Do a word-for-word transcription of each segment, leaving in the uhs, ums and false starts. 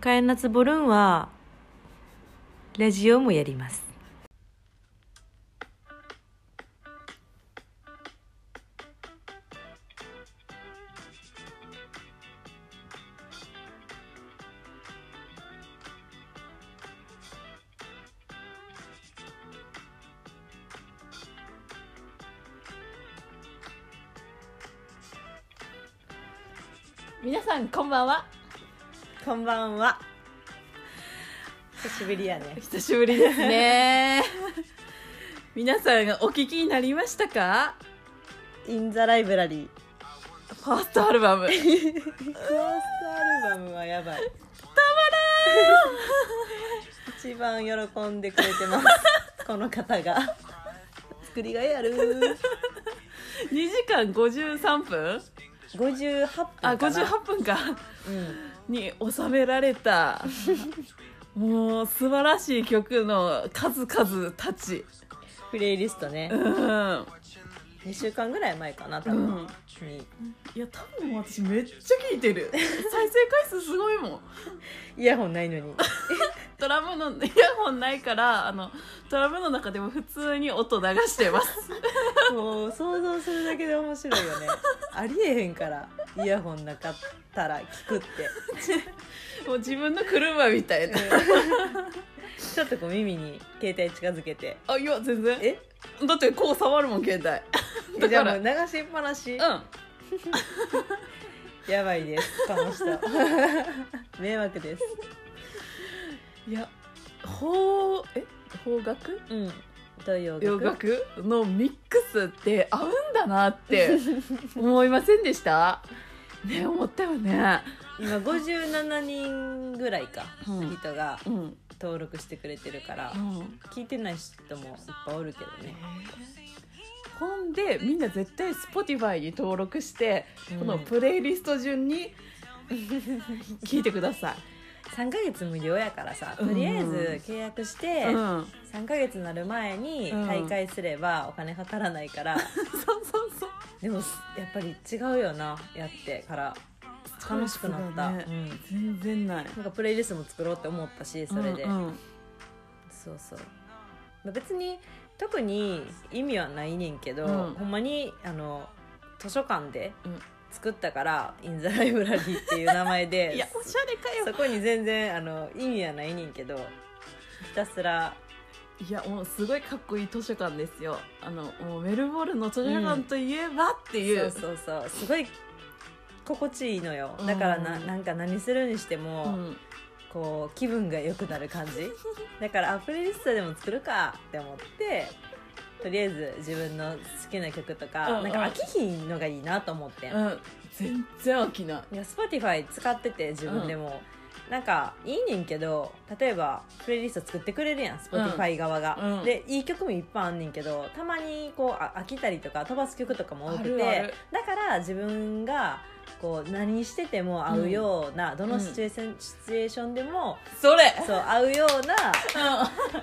かやなつぼるんはラジオもやります。皆さんこんばんは。こんばんは。久しぶりやね。久しぶりですね。皆さんがお聞きになりましたか？インザライブラリーファーストアルバム。ファーストアルバムはやばい。たまらん。一番喜んでくれてます。この方が作りがいある。にじかんごじゅうさんぷん。ごじゅうはっぷんかな。あ、ごじゅうはっぷんか、うん、に収められたもう素晴らしい曲の数々たちプレイリストね、うん、にしゅうかんぐらい前かな多分、うん、いや多分私めっちゃ聴いてる。再生回数すごいもん。イヤホンないのにトラムのイヤホンないからあのトラムの中でも普通に音流してますもう想像するだけで面白いよね。ありえへんからイヤホンなかったら聞くってもう自分の車みたいな、うん、ちょっとこう耳に携帯近づけて。あ、いや全然。え、だってこう触るもん携帯だから。じゃあもう流しっぱなし、うんやばいです、この人迷惑です。いや、邦、え、邦楽、うん、と洋楽、洋楽のミックスって合うんだなって思いませんでした？ね、思ったよね。今ごじゅうななにんぐらいか、うん、人が登録してくれてるから、うん、聞いてない人もいっぱいおるけどね。ほんでみんな絶対 Spotify に登録して、うん、このプレイリスト順に聞いてください。さんかげつ無料やからさ、とりあえず契約して、うん、さんかげつになる前に退会すればお金かからないから、うん、そうそうそう。でもやっぱり違うよな、やってから楽しくなった、ね、うん、全然ない。なんかプレイリストも作ろうって思ったし、それで、うんうん、そうそう、まあ、別に特に意味はないねんけど、うん、ほんまにあの図書館で、うん、作ったからインザライブラリーっていう名前でいや、おしゃれかよ。そこに全然あの意味はないねんけど、ひたすら、いやもうすごいかっこいい図書館ですよ。あのもうメルボルンの図書館といえばっていう、うん、そうそうそう、すごい心地いいのよ。だからな、なんか何するにしても、うん、こう気分が良くなる感じだからアプリリストでも作るかって思って、とりあえず自分の好きな曲とか、うんうん、なんか飽きひんのがいいなと思って、うん、全然飽きない。いや Spotify 使ってて自分でも、うん、なんかいいねんけど、例えばプレイリスト作ってくれるやん Spotify 側が、うんうん、でいい曲もいっぱいあんねんけど、たまにこう飽きたりとか飛ばす曲とかも多くて、あるある。だから自分がこう何してても合うような、うん、どのシチュエーション、うん、シチュエーションでもそれそう合うような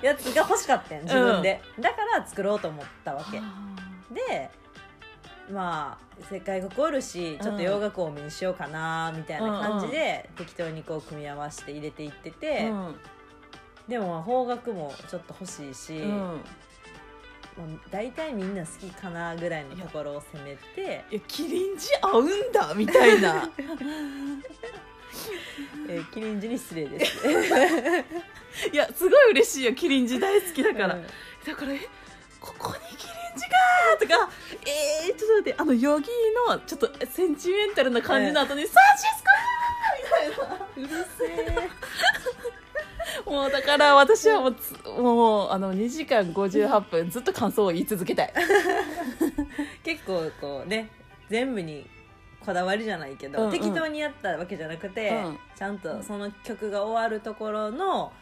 やつが欲しかったん自分で、うん、だから作ろうと思ったわけで、まあ外国おるしちょっと洋楽多めにしようかなみたいな感じで、うん、適当にこう組み合わせて入れていってて、うん、でも邦楽もちょっと欲しいし、うん、だいたいみんな好きかなぐらいのところを攻めて、いやキリンジ合うんだみたいなえキリンジに失礼ですいやすごい嬉しいよ、キリンジ大好きだから、うん、だからえここにキリンジかとか、えー、ちょっと待って、あのヨギーのちょっとセンチメンタルな感じの後に、うん、サンシスコーみたいなうるせえもうだから私はもう、もうあのにじかんごじゅうはっぷんずっと感想を言い続けたい結構こうね、全部にこだわりじゃないけど、うんうん、適当にやったわけじゃなくて、うん、ちゃんとその曲が終わるところの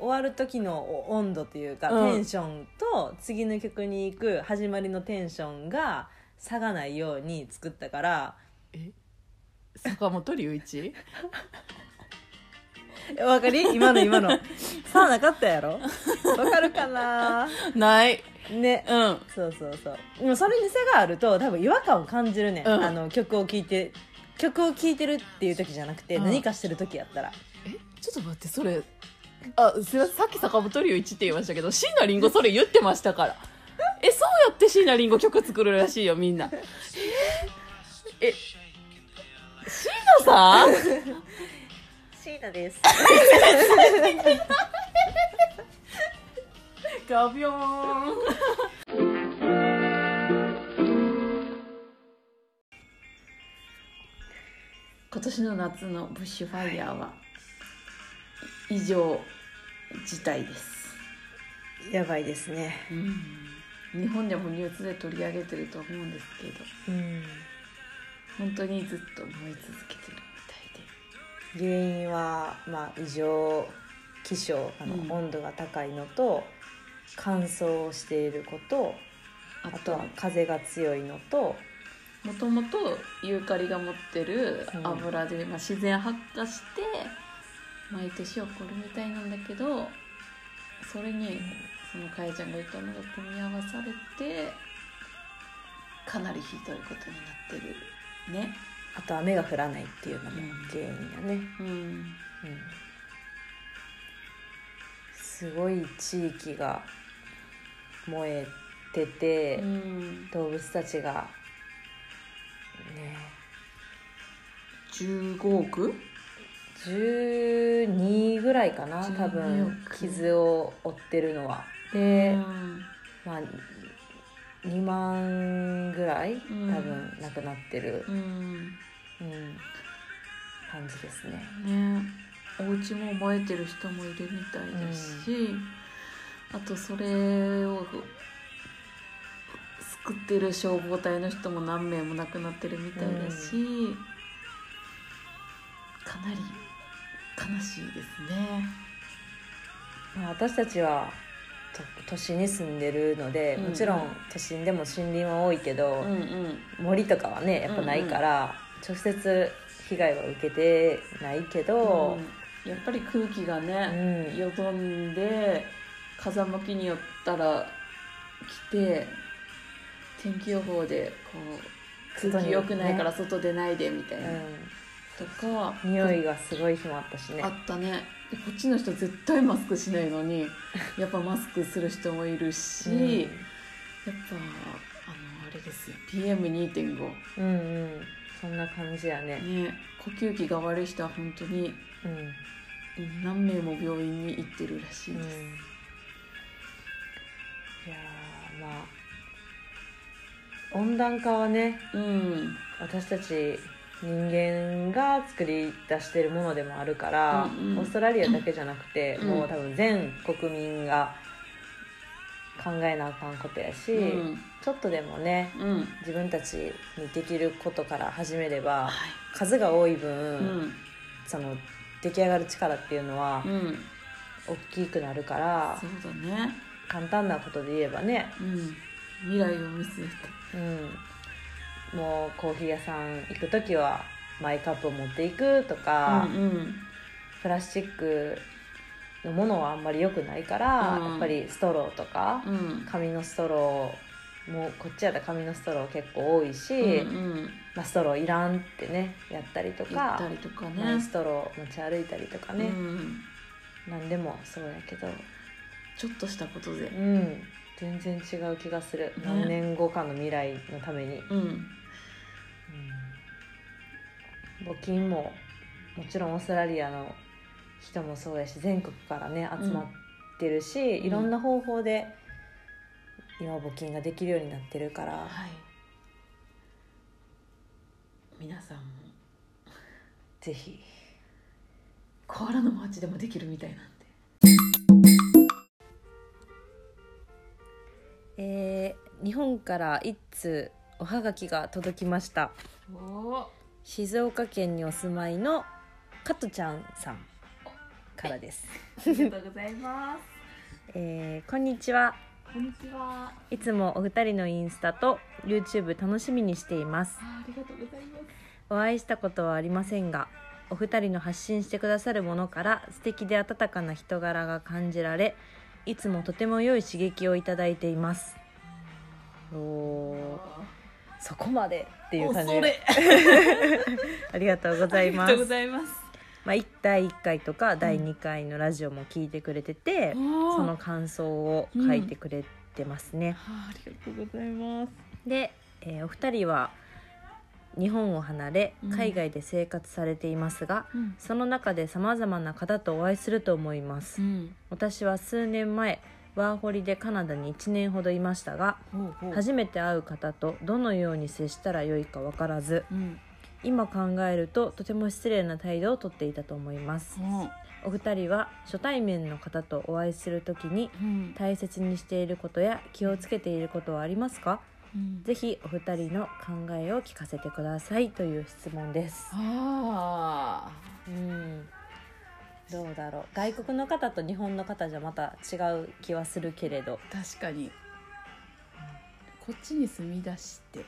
終わる時の温度というか、うん、テンションと次の曲に行く始まりのテンションが差がないように作ったから。え、坂本龍一わかり？今の今のさあなかったやろ。わかるかな。ないね、うん、そうそうそう。でもそれに差があると多分違和感を感じるね、うん、あの曲を聴いて曲を聴いてるっていう時じゃなくて、うん、何かしてる時やったら、えちょっと待って、それあすいません、さっき坂本龍一って言いましたけど、椎名林檎それ言ってましたからえ、そうやって椎名林檎曲作るらしいよ、みんなええ、椎名さん椎名ですガビョーン今年の夏のブッシュファイヤーは異常事態です。やばいですね、うん、日本でもニュースで取り上げてると思うんですけど、うん、本当にずっと燃え続けてるみたいで、原因は、まあ、異常気象、あの、うん、温度が高いのと乾燥していること、あとは風が強いのと、もともとユーカリが持ってる油で、うん、まあ、自然発火して毎年起こるみたいなんだけど、それにそのかえちゃんが言ったのが組み合わされてかなりひどいことになってるね。あと雨が降らないっていうのも原因やね、うんうんうん、すごい地域が燃えてて、うん、動物たちがね、じゅうごおくじゅうにぐらいかな、多分傷を負ってるのは。で、うん、まあにまんぐらい、うん、多分亡くなってる、うんうん、感じですね。ね、お家も燃えてる人もいるみたいですし、うん、あとそれを救ってる消防隊の人も何名も亡くなってるみたいだし、うん、かなり悲しいですね。まあ、私たちは都市に住んでるので、もちろん都心でも森林は多いけど、うんうん、森とかはねやっぱないから、うんうん、直接被害は受けてないけど、うん、やっぱり空気がね、うん、よどんで風向きによったら来て、天気予報でこう空気良くないから外出ないでみたいな、ね、うん、とか匂いがすごい日もあったしね、あったね。こっちの人絶対マスクしないのにやっぱマスクする人もいるし、うん、やっぱあのあれですよ ピーエムにーてんご、うんうん、そんな感じや ね, ね呼吸器が悪い人は本当に、うん、何名も病院に行ってるらしいです、うん、いやー、まあ温暖化はね、うん、私たち人間が作り出しているものでもあるから、うんうん、オーストラリアだけじゃなくて、うん、もう多分全国民が考えなあかんことやし、うん、ちょっとでもね、うん、自分たちにできることから始めれば、はい、数が多い分、うん、その出来上がる力っていうのは大きくなるから、うん、そうだね、簡単なことで言えばね、うん、未来を見据えて、うん、もうコーヒー屋さん行くときはマイカップを持っていくとか、うんうん、プラスチックのものはあんまり良くないから、うん、やっぱりストローとか、うん、紙のストローもこっちやったら紙のストロー結構多いし、うんうん、まあ、ストローいらんってねやったりとか、ったりとかね、ストロー持ち歩いたりとかね、うん、何でもそうやけどちょっとしたことで、うん、全然違う気がする、ね、何年後かの未来のために、うんうん、募金ももちろんオーストラリアの人もそうやし、全国からね集まってるし、うん、いろんな方法で今募金ができるようになってるから、うん、はい、皆さんもぜひコアラのマーチでもできるみたいな。えー、日本から一通おはがきが届きました。お、静岡県にお住まいの加トちゃんさんからです。ありがとうございます、えー、こんにちは。こんにちは。いつもお二人のインスタと YouTube 楽しみにしています。 あ, ありがとうございます。お会いしたことはありませんが、お二人の発信してくださるものから素敵で温かな人柄が感じられ、いつもとても良い刺激をいただいています。お、そこまでっていう感じ。ありがとうございます。まあ、だいいっかいとかだいにかいのラジオも聞いてくれてて、うん、その感想を書いてくれてますね、うん、ありがとうございます。で、えー、お二人は日本を離れ海外で生活されていますが、うん、その中で様々な方とお会いすると思います、うん、私は数年前ワーホリでカナダにいちねんほどいましたが、ほうほう、初めて会う方とどのように接したらよいか分からず、うん、今考えるととても失礼な態度をとっていたと思います、うん、お二人は初対面の方とお会いするときに大切にしていることや気をつけていることはありますか？うん、ぜひお二人の考えを聞かせてくださいという質問です。あ、うん、どうだろう、外国の方と日本の方じゃまた違う気はするけれど、確かに、うん、こっちに住み出して、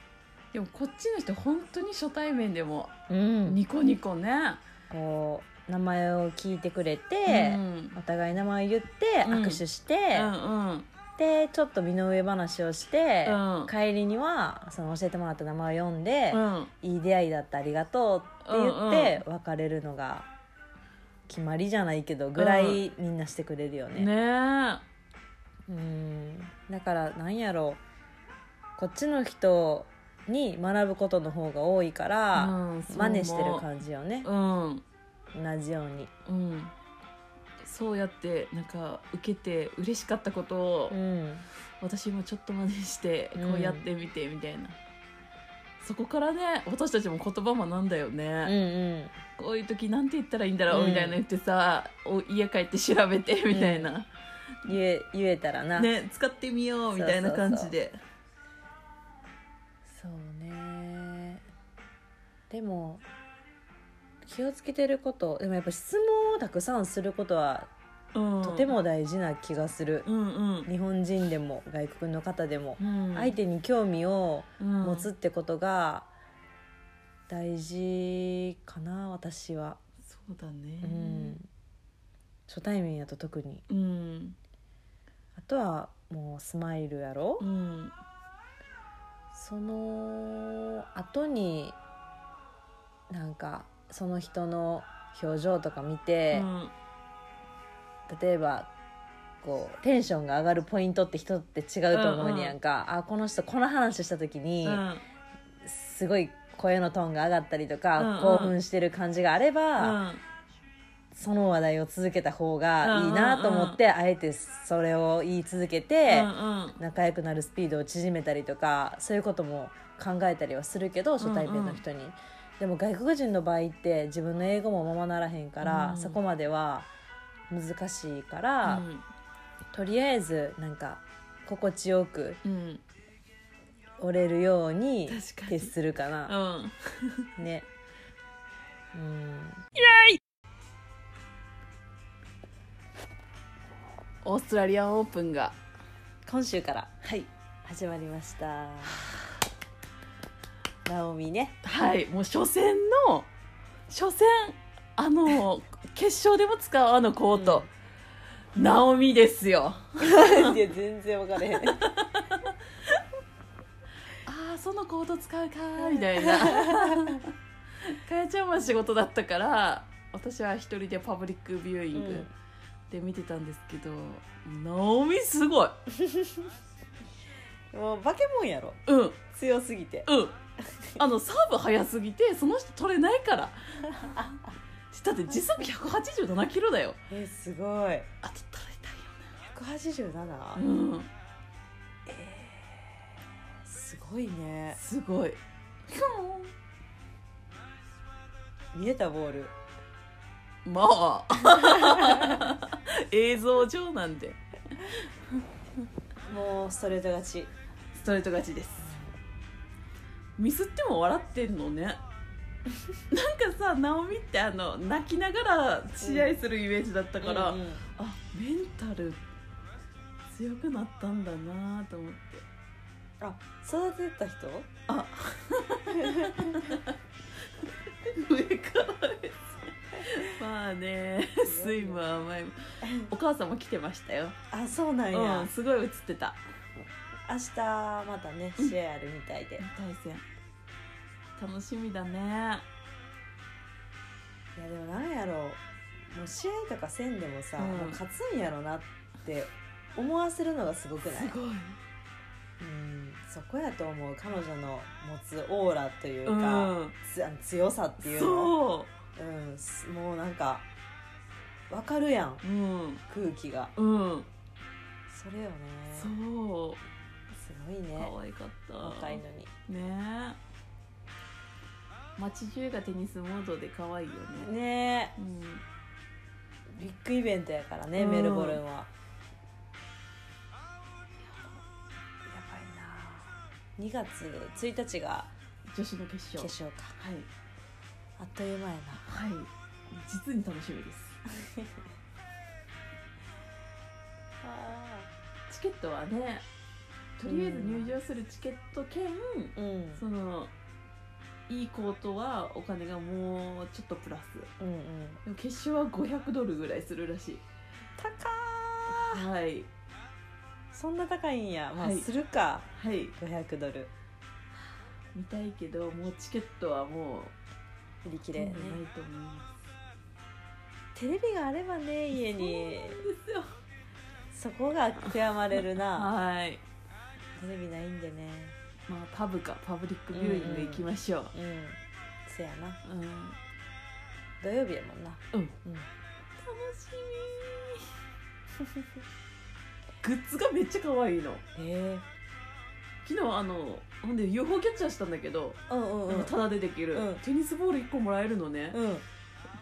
でもこっちの人本当に初対面でも、うん、ニコニコね、こう名前を聞いてくれて、うん、お互い名前言って握手して、うんうんうん、でちょっと身の上話をして、うん、帰りにはその教えてもらった名前を読んで、うん、いい出会いだった、ありがとうって言って、うんうん、別れるのが決まりじゃないけどぐらいみんなしてくれるよね、うん、ね、うん、だからなんやろう、こっちの人に学ぶことの方が多いから、うん、真似してる感じよね、うん、同じように、うん、そうやってなんか受けて嬉しかったことを、うん、私もちょっと真似してこうやってみてみたいな、うん、そこからね、私たちも言葉もなんだよね、うんうん、こういう時なんて言ったらいいんだろうみたいな言ってさ、うん、家帰って調べてみたいな、うん、言え、言えたらな、ね、使ってみようみたいな感じで、そうそうそう、そうね。でも気をつけてること、でもやっぱ質問をたくさんすることはとても大事な気がする、うんうん、日本人でも外国の方でも、うん、相手に興味を持つってことが大事かな、私は。そうだね、うん、初対面やと特に、うん、あとはもうスマイルやろ、うん、その後になんかその人の表情とか見て、うん、例えばこうテンションが上がるポイントって人って違うと思うねやんか、うんうん、あ、この人この話した時に、うん、すごい声のトーンが上がったりとか、うんうん、興奮してる感じがあれば、うん、その話題を続けた方がいいなと思って、うんうんうん、あえてそれを言い続けて、うんうん、仲良くなるスピードを縮めたりとか、そういうことも考えたりはするけど、初対面の人に、うんうん、でも外国人の場合って自分の英語もままならへんから、うん、そこまでは難しいから、うん、とりあえずなんか心地よく折れるように徹するかな、うん、ね、うん、イエーイ。オーストラリアンオープンが今週から、はい、始まりました。ナオミね、はい、もう初戦の初戦、あの決勝でも使うあのコート、うん、ナオミですよ。いや全然分からへん。あー、そのコート使うかみたいな。かやちゃんは仕事だったから私は一人でパブリックビューイングで見てたんですけど、うん、ナオミすごい。もうバケモンやろ、うん、強すぎて、うん、あのサーブ早すぎてその人取れないから。だって時速ひゃくはちじゅうななキロだよ。え、すごい。あと取れたよな、ひゃくはちじゅうなな、うん、えー、すごいね、すごい。見えたボール、まあ。映像上なんで。もうストレート勝ち、ストレート勝ちです。ミスっても笑ってんのね。なんかさ、ナオミってあの泣きながら試合するイメージだったから、うんうんうん、あ、メンタル強くなったんだなと思って。あ、育てた人？あ、上からです。まあね、水も甘いも。お母さんも来てましたよ。あ、そうなんや、うん、すごい映ってた。明日またね、試合あるみたいで、対戦楽しみだね。いやでもなんやろう、もう試合とかせんでもさ、うん、もう勝つんやろなって思わせるのがすごくない？すごい、うん、そこやと思う。彼女の持つオーラというか、うん、つ強さっていうの、そう、うん、もうなんか分かるやん、うん、空気が、うん、それよね。そうすごいね、可愛かった、若いのにねえ。街中がテニスモードで可愛いよね。ねえ、うん、ビッグイベントやからね、うん、メルボルンは。やばいな。にがつついたちが女子の決勝。決勝か。はい。あっという間やな。はい。実に楽しみです。あー、チケットはね、とりあえず入場するチケット券、うん、その。いいコートはお金がもうちょっとプラス、うんうん、でも決勝はごひゃくドルぐらいするらしい。高ー、はい、そんな高いんや、まあ、はい、するか、はい、ごひゃくドル見たいけど、もうチケットはもう売り切れないと思います、ね、テレビがあればね、家に。そうですよ、そこが悔やまれるな。はい、テレビないんでね。まあ、パブかパブリックビューイング行きましょう。うん、うん、そやな、うん、土曜日やもんな。うん、うん、楽しみ。グッズがめっちゃ可愛いの。えー、昨日あのほんで ユーフォー キャッチャーしたんだけど、うんうんうん、タダでできる、うん、テニスボールいっこもらえるのね、うん、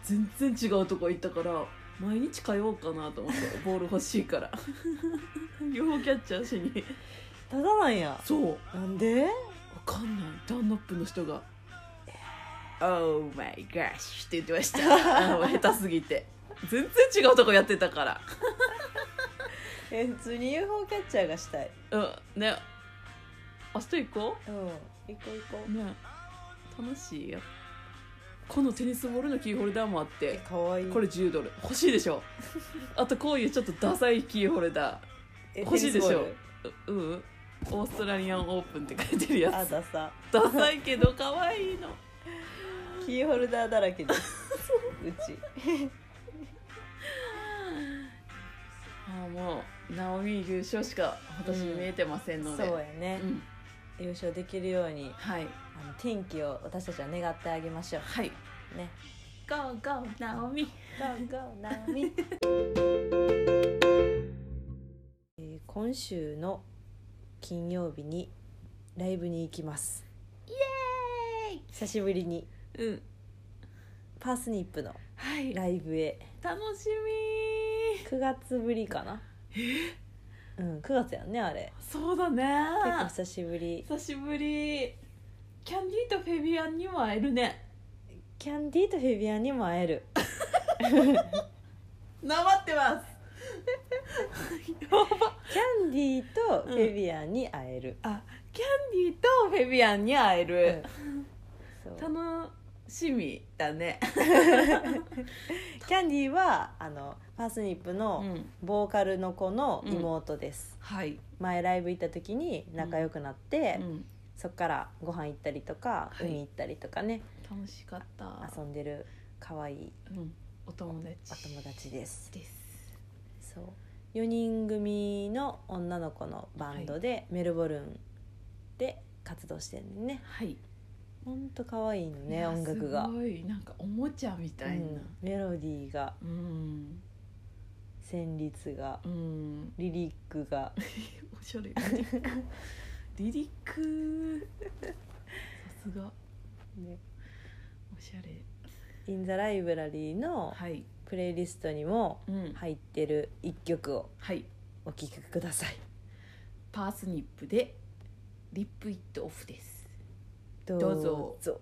全然違うとこ行ったから毎日通おうかなと思って。ボール欲しいから ユーフォー キャッチャーしに。ただなんや。そう、なんで分かんない。ダンナップの人が Oh my gosh って言ってました。下手すぎて全然違うとこやってたから。え、普通に ユーフォー キャッチャーがしたい。うんね、明日行こう。うん、行こう行こうね。楽しいよ。このテニスボールのキーホルダーもあって、かわいい。これじゅうドル欲しいでしょ。あとこういうちょっとダサいキーホルダー欲しいでしょ。う、うん、オーストラリアンオープンって書いてるやつ。あ、ダサ。ダサいけど可愛いの。キーホルダーだらけです。うち。あ、もうナオミ優勝しか私見えてませんので。うん、そうやね、うん。優勝できるように、はい、あの天気を私たちは願ってあげましょう。はい。ね。ゴーゴーナオミ。ゴーゴーナオミ。今週の金曜日にライブに行きます。イエーイ。久しぶりに、うん、パースニップのライブへ、はい、楽しみー。くがつぶりかな。え、うん、くがつやんね、あれ。そうだね、結構久しぶり。久しぶり。キャンディーとフェビアンにも会えるね。キャンディーとフェビアンにも会える。なまってます。やば。キャンディーとフェビアンに会える、うん、あ、キャンディーとフェビアンに会える、うん、楽しみだね。キャンディーはあのパースニップのボーカルの子の妹です、うん、はい、前ライブ行った時に仲良くなって、うんうん、そっからご飯行ったりとか、はい、海行ったりとかね。楽しかった。遊んでる可愛い、うん、お友達お友達ですです。そう、よにん組の女の子のバンドで、はい、メルボルンで活動してるんね。はい、ほんと可愛いのね、音楽が。すごい、なんかおもちゃみたいな、うん、メロディーが、うん、旋律が、うん、リリックがおしゃれ。リリックさすがね、おしゃれ。インザライブラリーの、はい、プレイリストにも入ってるいっきょくをお聴きください、うん、はい、パースニップでリップイットオフです。どうぞ、 どうぞ。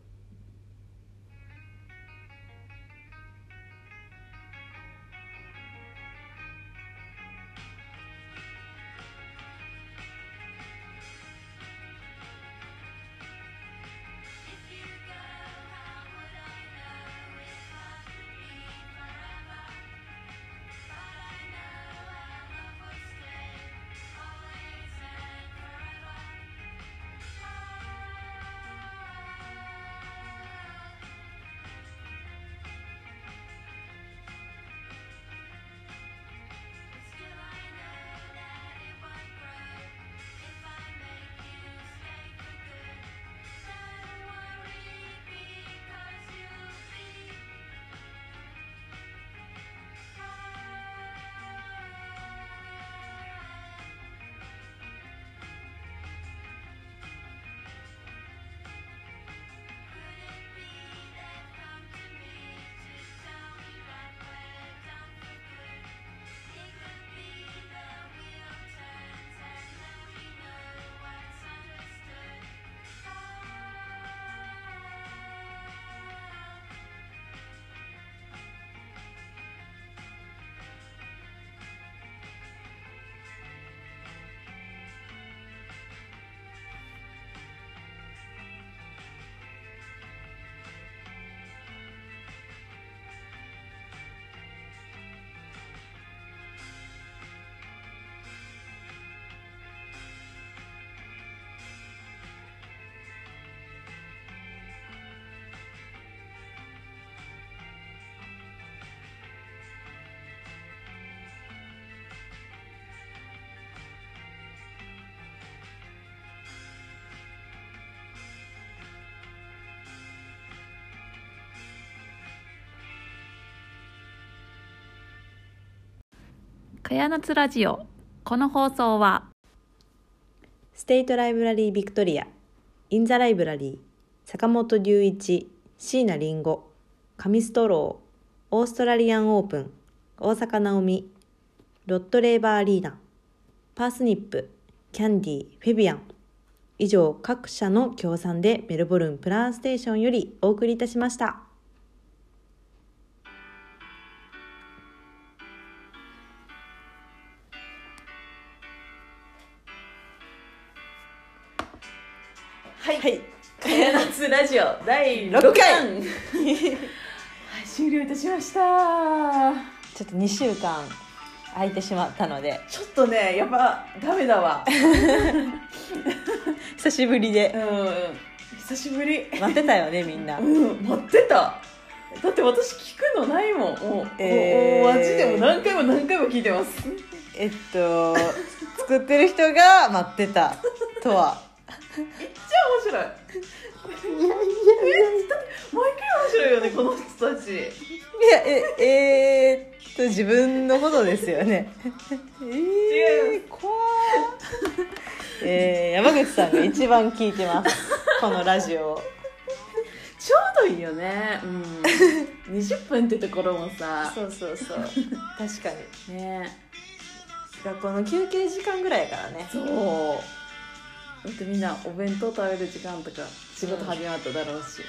かやなつラジオ。この放送はステートライブラリービクトリア、インザライブラリー、坂本龍一、椎名林檎、紙ストロー、オーストラリアンオープン、大坂なおみ、ロッドレーバーアリーナ、パースニップ、キャンディー、フェビアン、以上各社の協賛でメルボルンプランステーションよりお送りいたしました。はい、かやなつラジオだいろっかい終了いたしました。ちょっとにしゅうかん空いてしまったので、ちょっとね、やっぱダメだわ久しぶりで、うん、久しぶり。待ってたよね、みんな、うん、待ってた。だって私聞くのないもん。もう、えー、マジでも何回も何回も聞いてます。えっと作ってる人が待ってたとはめっちゃ面白い。いやいやいや、毎回面白いよね、この人たち。いや、え、えー、っと自分のことですよね。えー、怖い、えー、山口さんが一番聞いてますこのラジオを。ちょうどいいよね、うん、にじゅっぷんってところもさそうそうそう確かにね。学校の休憩時間ぐらいからね。そう、だってみんなお弁当食べる時間とか仕事始まっただろうし、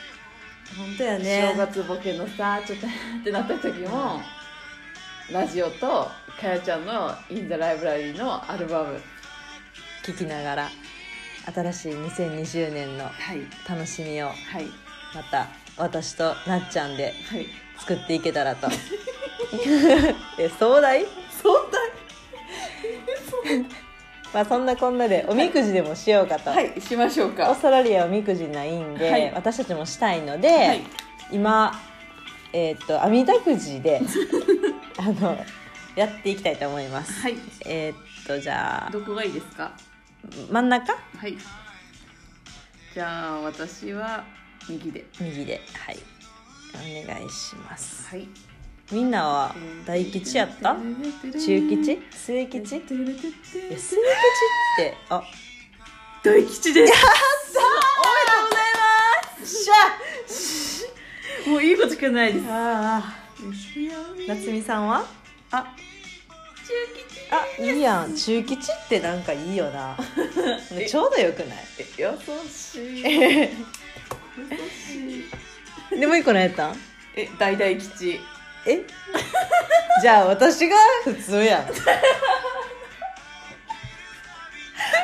うん、本当やね。正月ボケのさちょっとってなった時も、うん、ラジオとかやちゃんのインザライブラリーのアルバム聴きながら新しいにせんにじゅうねんの楽しみを、はい、また私となっちゃんで作っていけたらと、はい、え、壮大壮大まあ、そんなこんなでおみくじでもしようかと、はいはい、しましょうか。オーストラリアおみくじないんで、はい、私たちもしたいので、はい、今、えー、っと阿弥陀くじであのやっていきたいと思います、はい、えー、っとじゃあどこがいいですか？真ん中？はい、じゃあ私は右で右で、はい、お願いします、はい。みんなは大吉やった？中吉？末吉？末吉ってあ、大吉です。やったー！おめでとうございます。しゃ、しもういいことしかないです。ああ、夏美さんは？あ、中吉。あ、いいやん。中吉ってなんかいいよな。ちょうどよくない？優しい。優しい。でも一個何やったん？え、大大吉。えじゃあ私が普通やん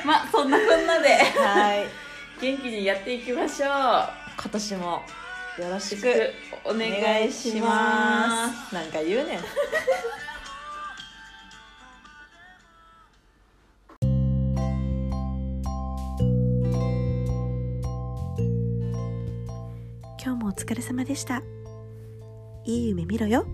まあそんなこんなではい元気にやっていきましょう。今年もよろしくお願いします。なんか言うねん今日もお疲れ様でした。いい夢見ろよ。